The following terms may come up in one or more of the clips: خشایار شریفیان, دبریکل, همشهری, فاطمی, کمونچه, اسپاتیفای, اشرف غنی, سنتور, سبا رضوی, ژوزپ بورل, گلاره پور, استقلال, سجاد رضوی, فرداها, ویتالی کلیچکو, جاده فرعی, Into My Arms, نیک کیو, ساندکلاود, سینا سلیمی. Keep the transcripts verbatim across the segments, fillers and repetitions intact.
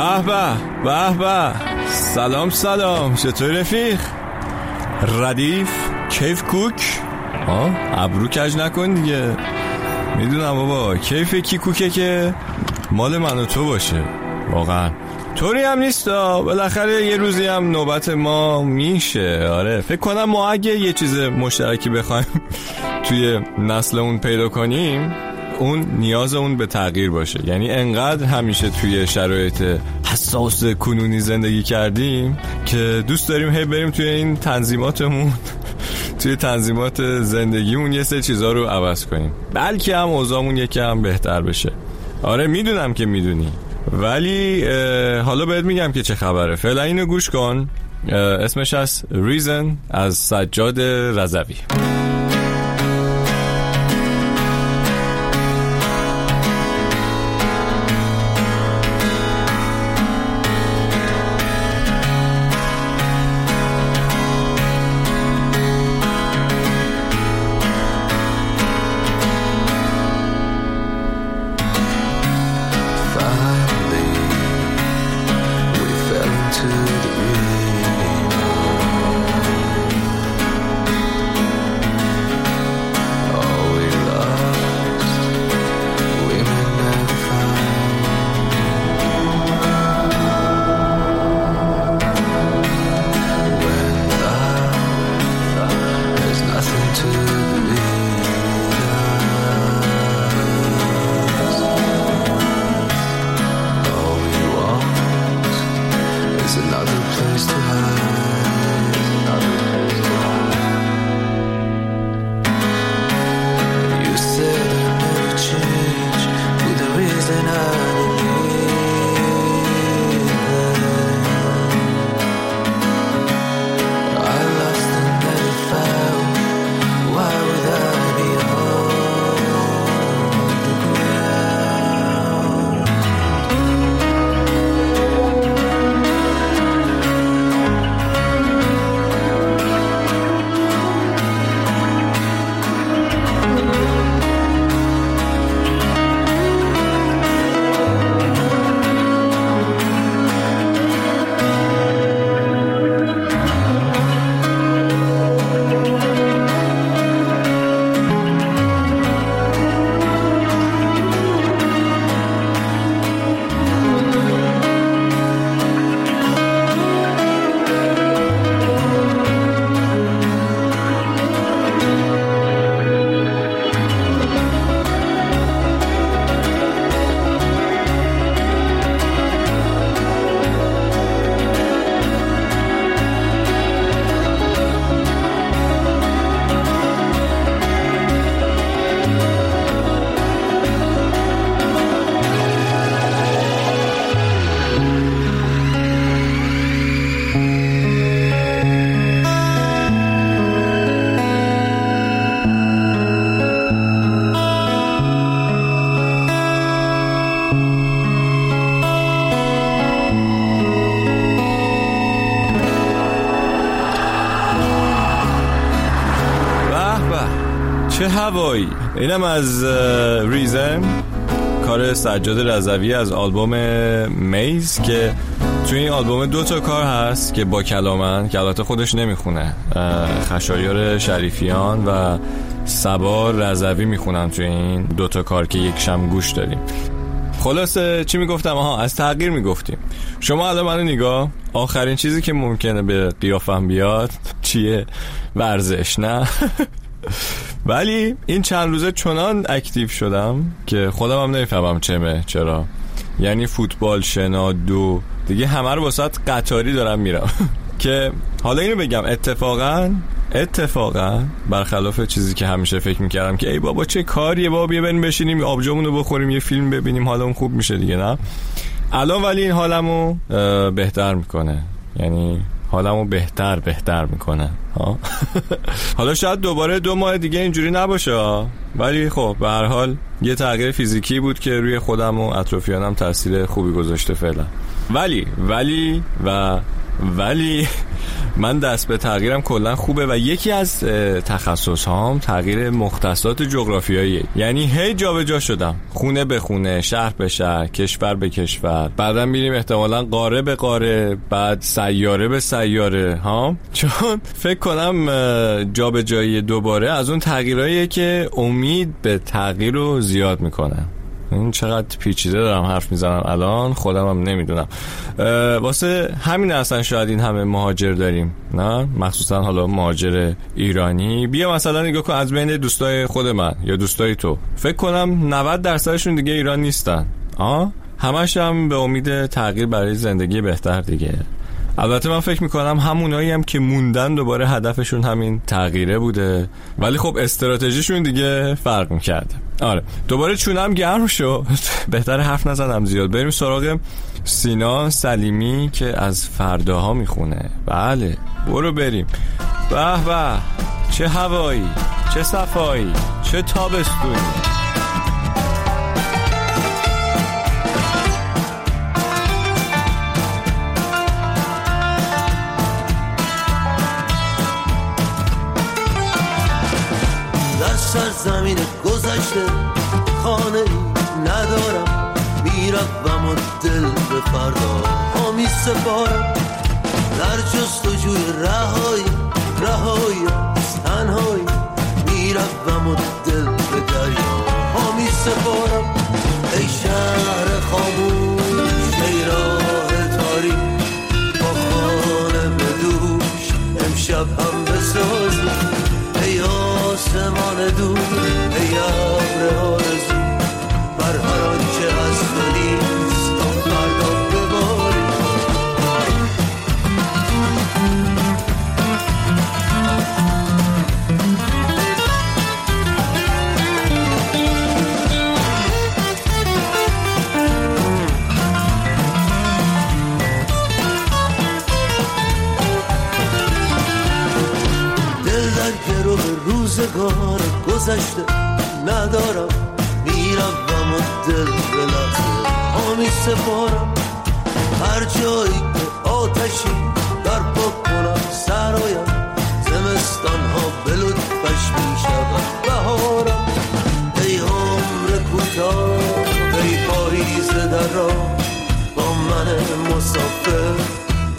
به به به به، سلام سلام، چطور رفیق؟ ردیف کیف کوک؟ ها ابرو کج نکن دیگه، میدونم بابا کیف کی کوکه که مال من و تو باشه، واقعا طوری هم نیستا، بالاخره یه روزی هم نوبت ما میشه. آره فکر کنم ما اگه یه چیز مشترکی بخوایم توی نسلمون پیدا کنیم، اون نیاز اون به تغییر باشه. یعنی انقدر همیشه توی شرایط حساس کنونی زندگی کردیم که دوست داریم هی بریم توی این تنظیماتمون، توی تنظیمات زندگیمون یه سری چیزا رو عوض کنیم، بلکه هم اوضاعمون یکم بهتر بشه. آره میدونم که میدونی، ولی حالا بهت میگم که چه خبره. فعلا اینو گوش کن، اسمش از ریزن از سجاد رضوی. هوایی. اینم از ریزن، کار سجاد رضوی از آلبوم میز، که توی این آلبوم دو تا کار هست که با کلامن، که البته خودش نمیخونه، خشایار شریفیان و سبا رضوی میخونن توی این دو تا کار که یک شم گوش داریم. خلاصه چی میگفتم؟ آها از تغییر میگفتیم. شما الان منو نگاه، آخرین چیزی که ممکنه به قیافم بیاد چیه؟ ورزش، نه؟ ولی این چند روزه چنان اکتیو شدم که خودم هم نمیفهمم چمه چرا. یعنی فوتبال، شنا، دو، دیگه همه رو واسط قطاری دارم میرم. که حالا اینو بگم، اتفاقا اتفاقا برخلاف چیزی که همیشه فکر میکردم که ای بابا چه کاریه، بابا بیا بریم بشینیم آبجامون رو بخوریم، یه فیلم ببینیم، حالمون خوب میشه دیگه، نه الان، ولی این حالمو بهتر میکنه. یعنی حالمو بهتر بهتر میکنه. حالا شاید دوباره دو ماه دیگه اینجوری نباشه، ولی خب به هر حال یه تغییر فیزیکی بود که روی خودم و اطرافیانم تاثیر خوبی گذاشته فعلا. ولی ولی و ولی من دست به تغییرم کلا خوبه و یکی از تخصص هام تغییر مختصات جغرافیاییه، یعنی هی جا به جا شدم، خونه به خونه، شهر به شهر، کشور به کشور، بعدم میریم احتمالا قاره به قاره، بعد سیاره به سیاره ها، چون فکر کنم جا به جایی دوباره از اون تغییراییه که امید به تغییر رو زیاد میکنه. این چقدر پیچیده دارم حرف میزنم الان، خودم هم نمیدونم. واسه همین اصلا شاید این همه مهاجر داریم، نه مخصوصا حالا مهاجر ایرانی. بیا مثلا نگاه کن از بین دوستای خود من یا دوستای تو، فکر کنم نود درصدشون دیگه ایران نیستن، آه همش هم به امید تغییر برای زندگی بهتر دیگه. البته من فکر میکنم همونایی هم که موندن دوباره هدفشون همین تغییره بوده، ولی خب استراتژیشون دیگه فرق میکرد. آره دوباره چونم گرم شد بهتر حرف نزنم زیاد، بریم سراغ سینا سلیمی که از فرداها میخونه. بله برو بریم. به به چه هوایی، چه صفایی، چه تابستونی. سر زمین گذشته خانه ای ندارم، میروم و دل به فردا ها می سپارم، در جستجوی رهایی، رهایی از تنهایی، میروم و دل به دریا ها می سپارم. ای شهر خاموش، ای راه تاریک، با خانه بدوش امشب هم بسازم، ای آسمان دور، ای ابر آرزو، بر هر آنچه هست و نیست تا فردا ببارید. روزگار گذشته ندارم، میروم و دل به لحظه ها می سپارم، هر جایی که آتشی در بکنم سرایم، زمستان ها به لطفش می شود بهارم. ای عمر کوتاه، ای پاییز در راه، با من مسافر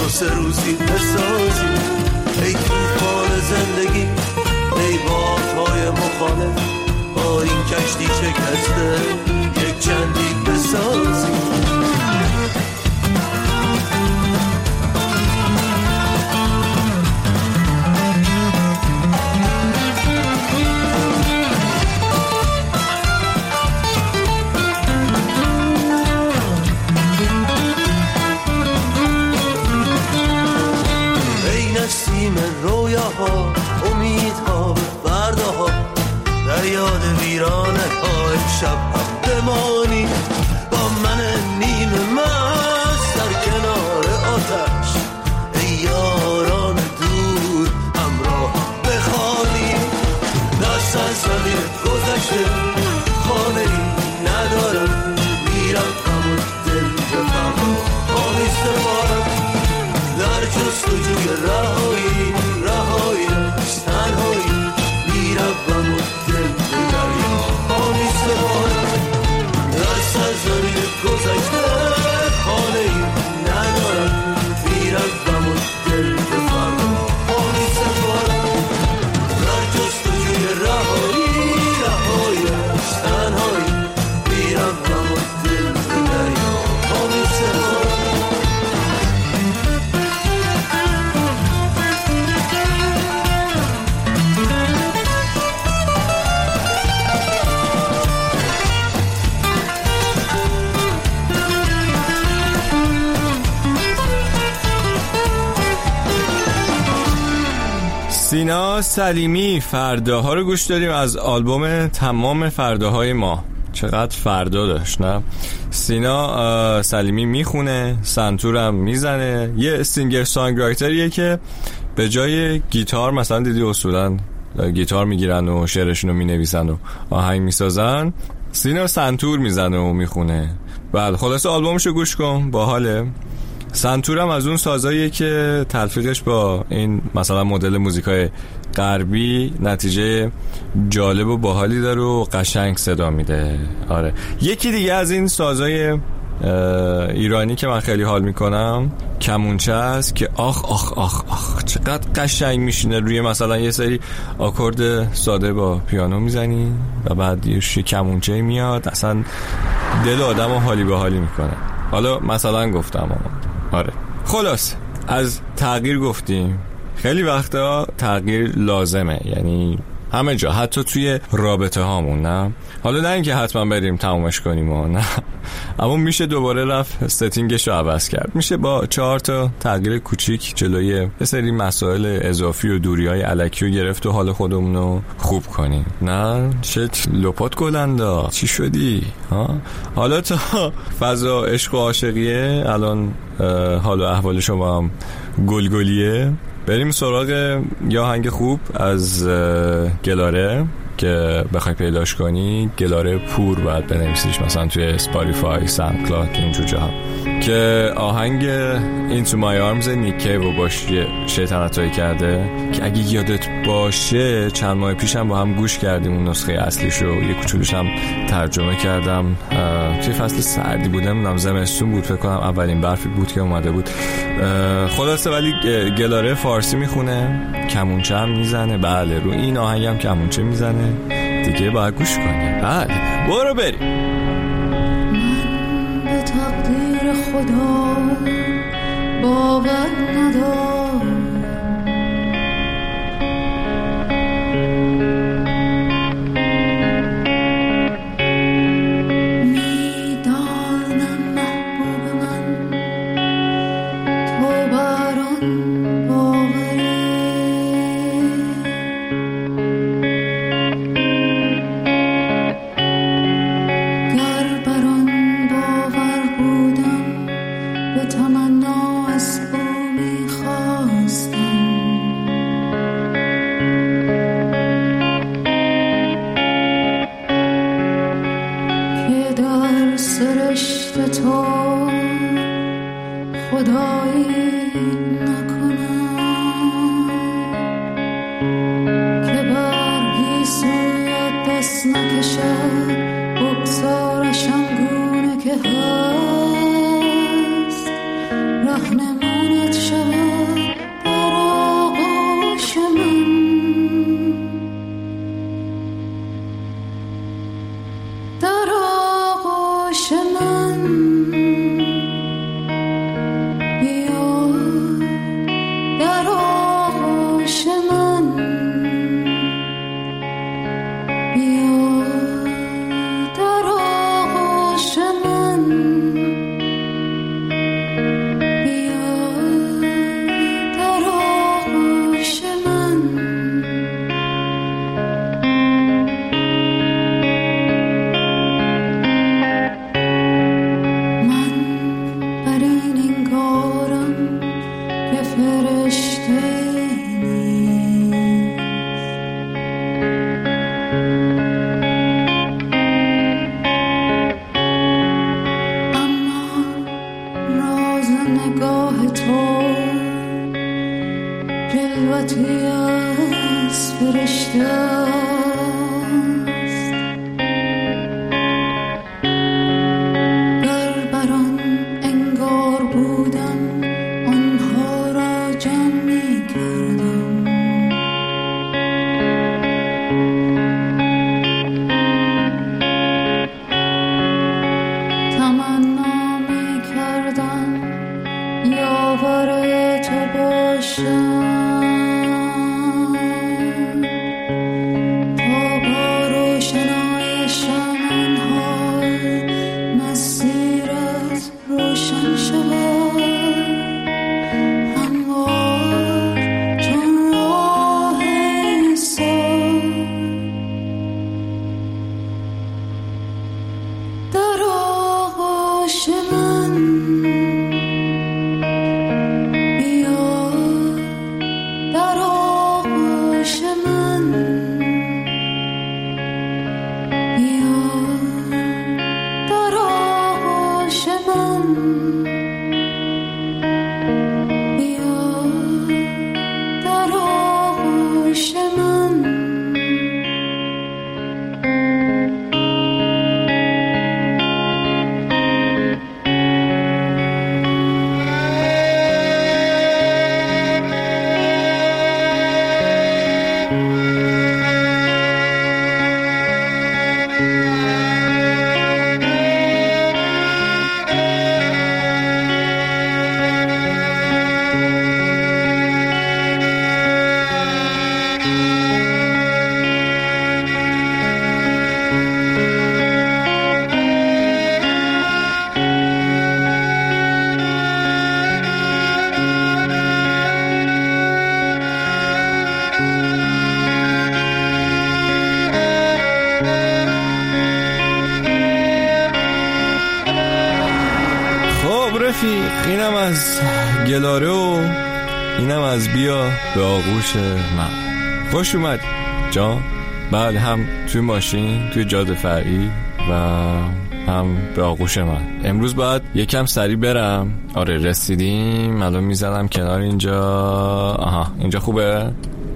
دو سه روزی بسازی، ای طوفان زندگی، ای بادهای مخالف، با این کشتی شکسته یک چندی بسازیم. سینا سلیمی، فرداها رو گوش داریم از آلبوم تمام فرداهای ما. چقدر فردا داشت نه؟ سینا سلیمی میخونه، سنتورم میزنه، یه سینگر سانگرایتریه که به جای گیتار مثلا دیدی اصولا گیتار میگیرن و شعرشون رو مینویسن و آهنگ میسازن، سینا سنتور میزنه و میخونه. بله خلاصه آلبومشو گوش کن، باحاله. سنتورم از اون سازاییه که تلفیقش با این مثلا مدل موزیکای غربی نتیجه جالب و باحالی داره و قشنگ صدا میده. آره یکی دیگه از این سازای ایرانی که من خیلی حال میکنم کمونچه است که آخ آخ آخ آخ چقدر قشنگ میشینه روی مثلا یه سری آکورد ساده با پیانو میزنی و بعد یه کمونچه میاد اصلا دل آدم رو حالی به حالی میکنه. حالا مثلا گفتم آمان. آره خلاص از تغییر گفتیم. خیلی وقتا تغییر لازمه، یعنی همه جا، حتی توی رابطه هامون. نه حالا نه اینکه حتما بریم تمومش کنیم و نه، اما میشه دوباره رفت ستینگش رو عوض کرد، میشه با چهار تا تغییر کوچیک جلوی یه سری مسائل اضافی و دوری های الکی رو گرفت و حال خودمون رو خوب کنیم. نه چه لپات گلندا چی شدی ها؟ حالا تا فضا عشق و عاشقیه، الان حال و احوال شما هم گلگلیه، بریم سراغ یه آهنگ خوب از گلاره که بخوای پیداش کنی. گلاره پور باید بنویسیش مثلا توی اسپاتیفای، ساندکلاود، اینجور جاها، که آهنگ Into My Arms نیک کیو باشه شیطنتایی کرده که اگه یادت باشه چند ماه پیش هم با هم گوش کردیم اون نسخه اصلیشو، یه کوچولوش هم ترجمه کردم. توی فصل سردی بودم، نم زمستون بود فکر کنم، اولین برفی بود که اومده بود. خلاصه ولی گلاره فارسی میخونه، کمونچه هم میزنه. بله رو این آهنگ هم کمونچه میزنه دیگه، باید گوش کنی. بله برو بریم. من به تقدیر خدا باور ندارم، میدانم محبوب من تو بران خب رفیق، اینم از گلاره و اینم از بیا به آغوش من. خوش اومد جا، بعد هم توی ماشین توی جاده فرعی و هم به آغوش من. امروز باید یکم سریع برم. آره رسیدیم، الان میزنم کنار اینجا. آها اینجا خوبه.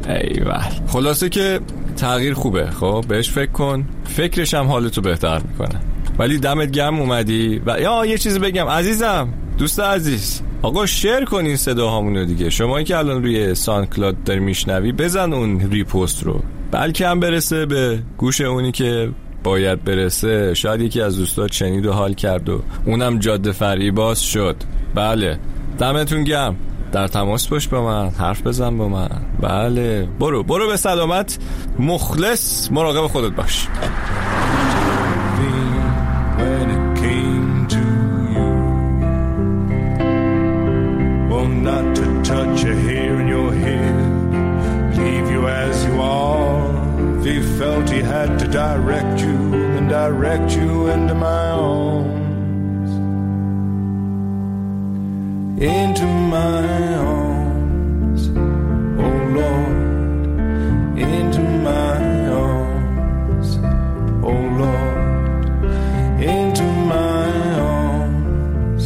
ایول، خلاصه که تغییر خوبه. خب بهش فکر کن، فکرش هم حالتو بهتر میکنه. ولی دمت گرم اومدی. و یا یه چیزی بگم عزیزم، دوست عزیز، آقا شیر کن این صداهامونو دیگه. شما که الان روی ساندکلاد داری میشنوی، بزن اون ریپوست رو، بلکه هم برسه به گوش اونی که باید برسه. شاید یکی از دوستات شنید و حال کرد و اونم جاده فرعی باز شد. بله دمتون گرم. در تماس باش با من، حرف بزن با من. بله برو برو به سلامت. مخلص، مراقب خودت باش. Had to direct you and direct you into my arms, into my arms, oh Lord, into my arms, oh Lord, into my arms,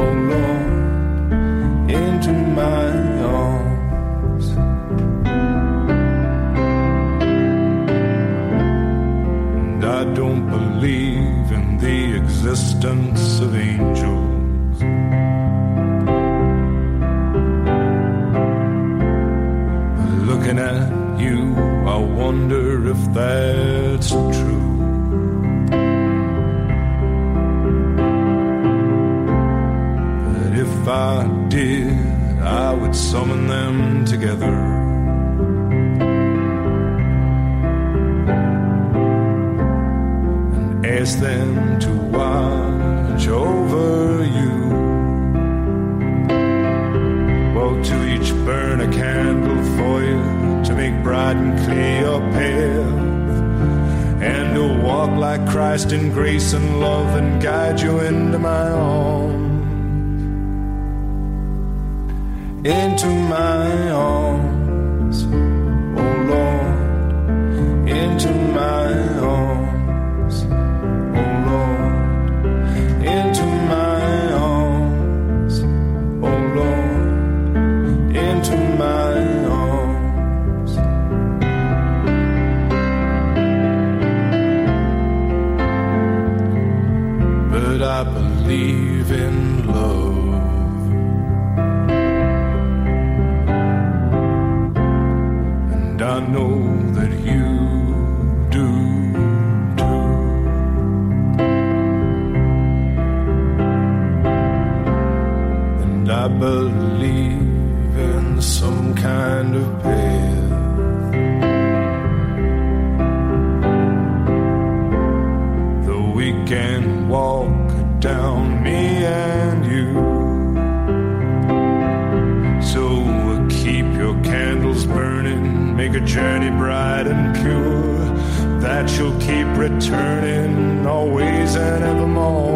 oh Lord, into my arms. I don't believe in the existence of angels. Looking at you, I wonder if that's true. But if I did, I would summon them together. Ask them to watch over you. Well, to each burn a candle for you, to make bright and clear your path, and to walk like Christ in grace and love, and guide you into my arms, into my arms, oh Lord, into my arms. I believe in love, and I know that you do too. And I believe in some kind of path that we can walk down, me and you. So we'll keep your candles burning, make a journey bright and pure, that you'll keep returning always and evermore.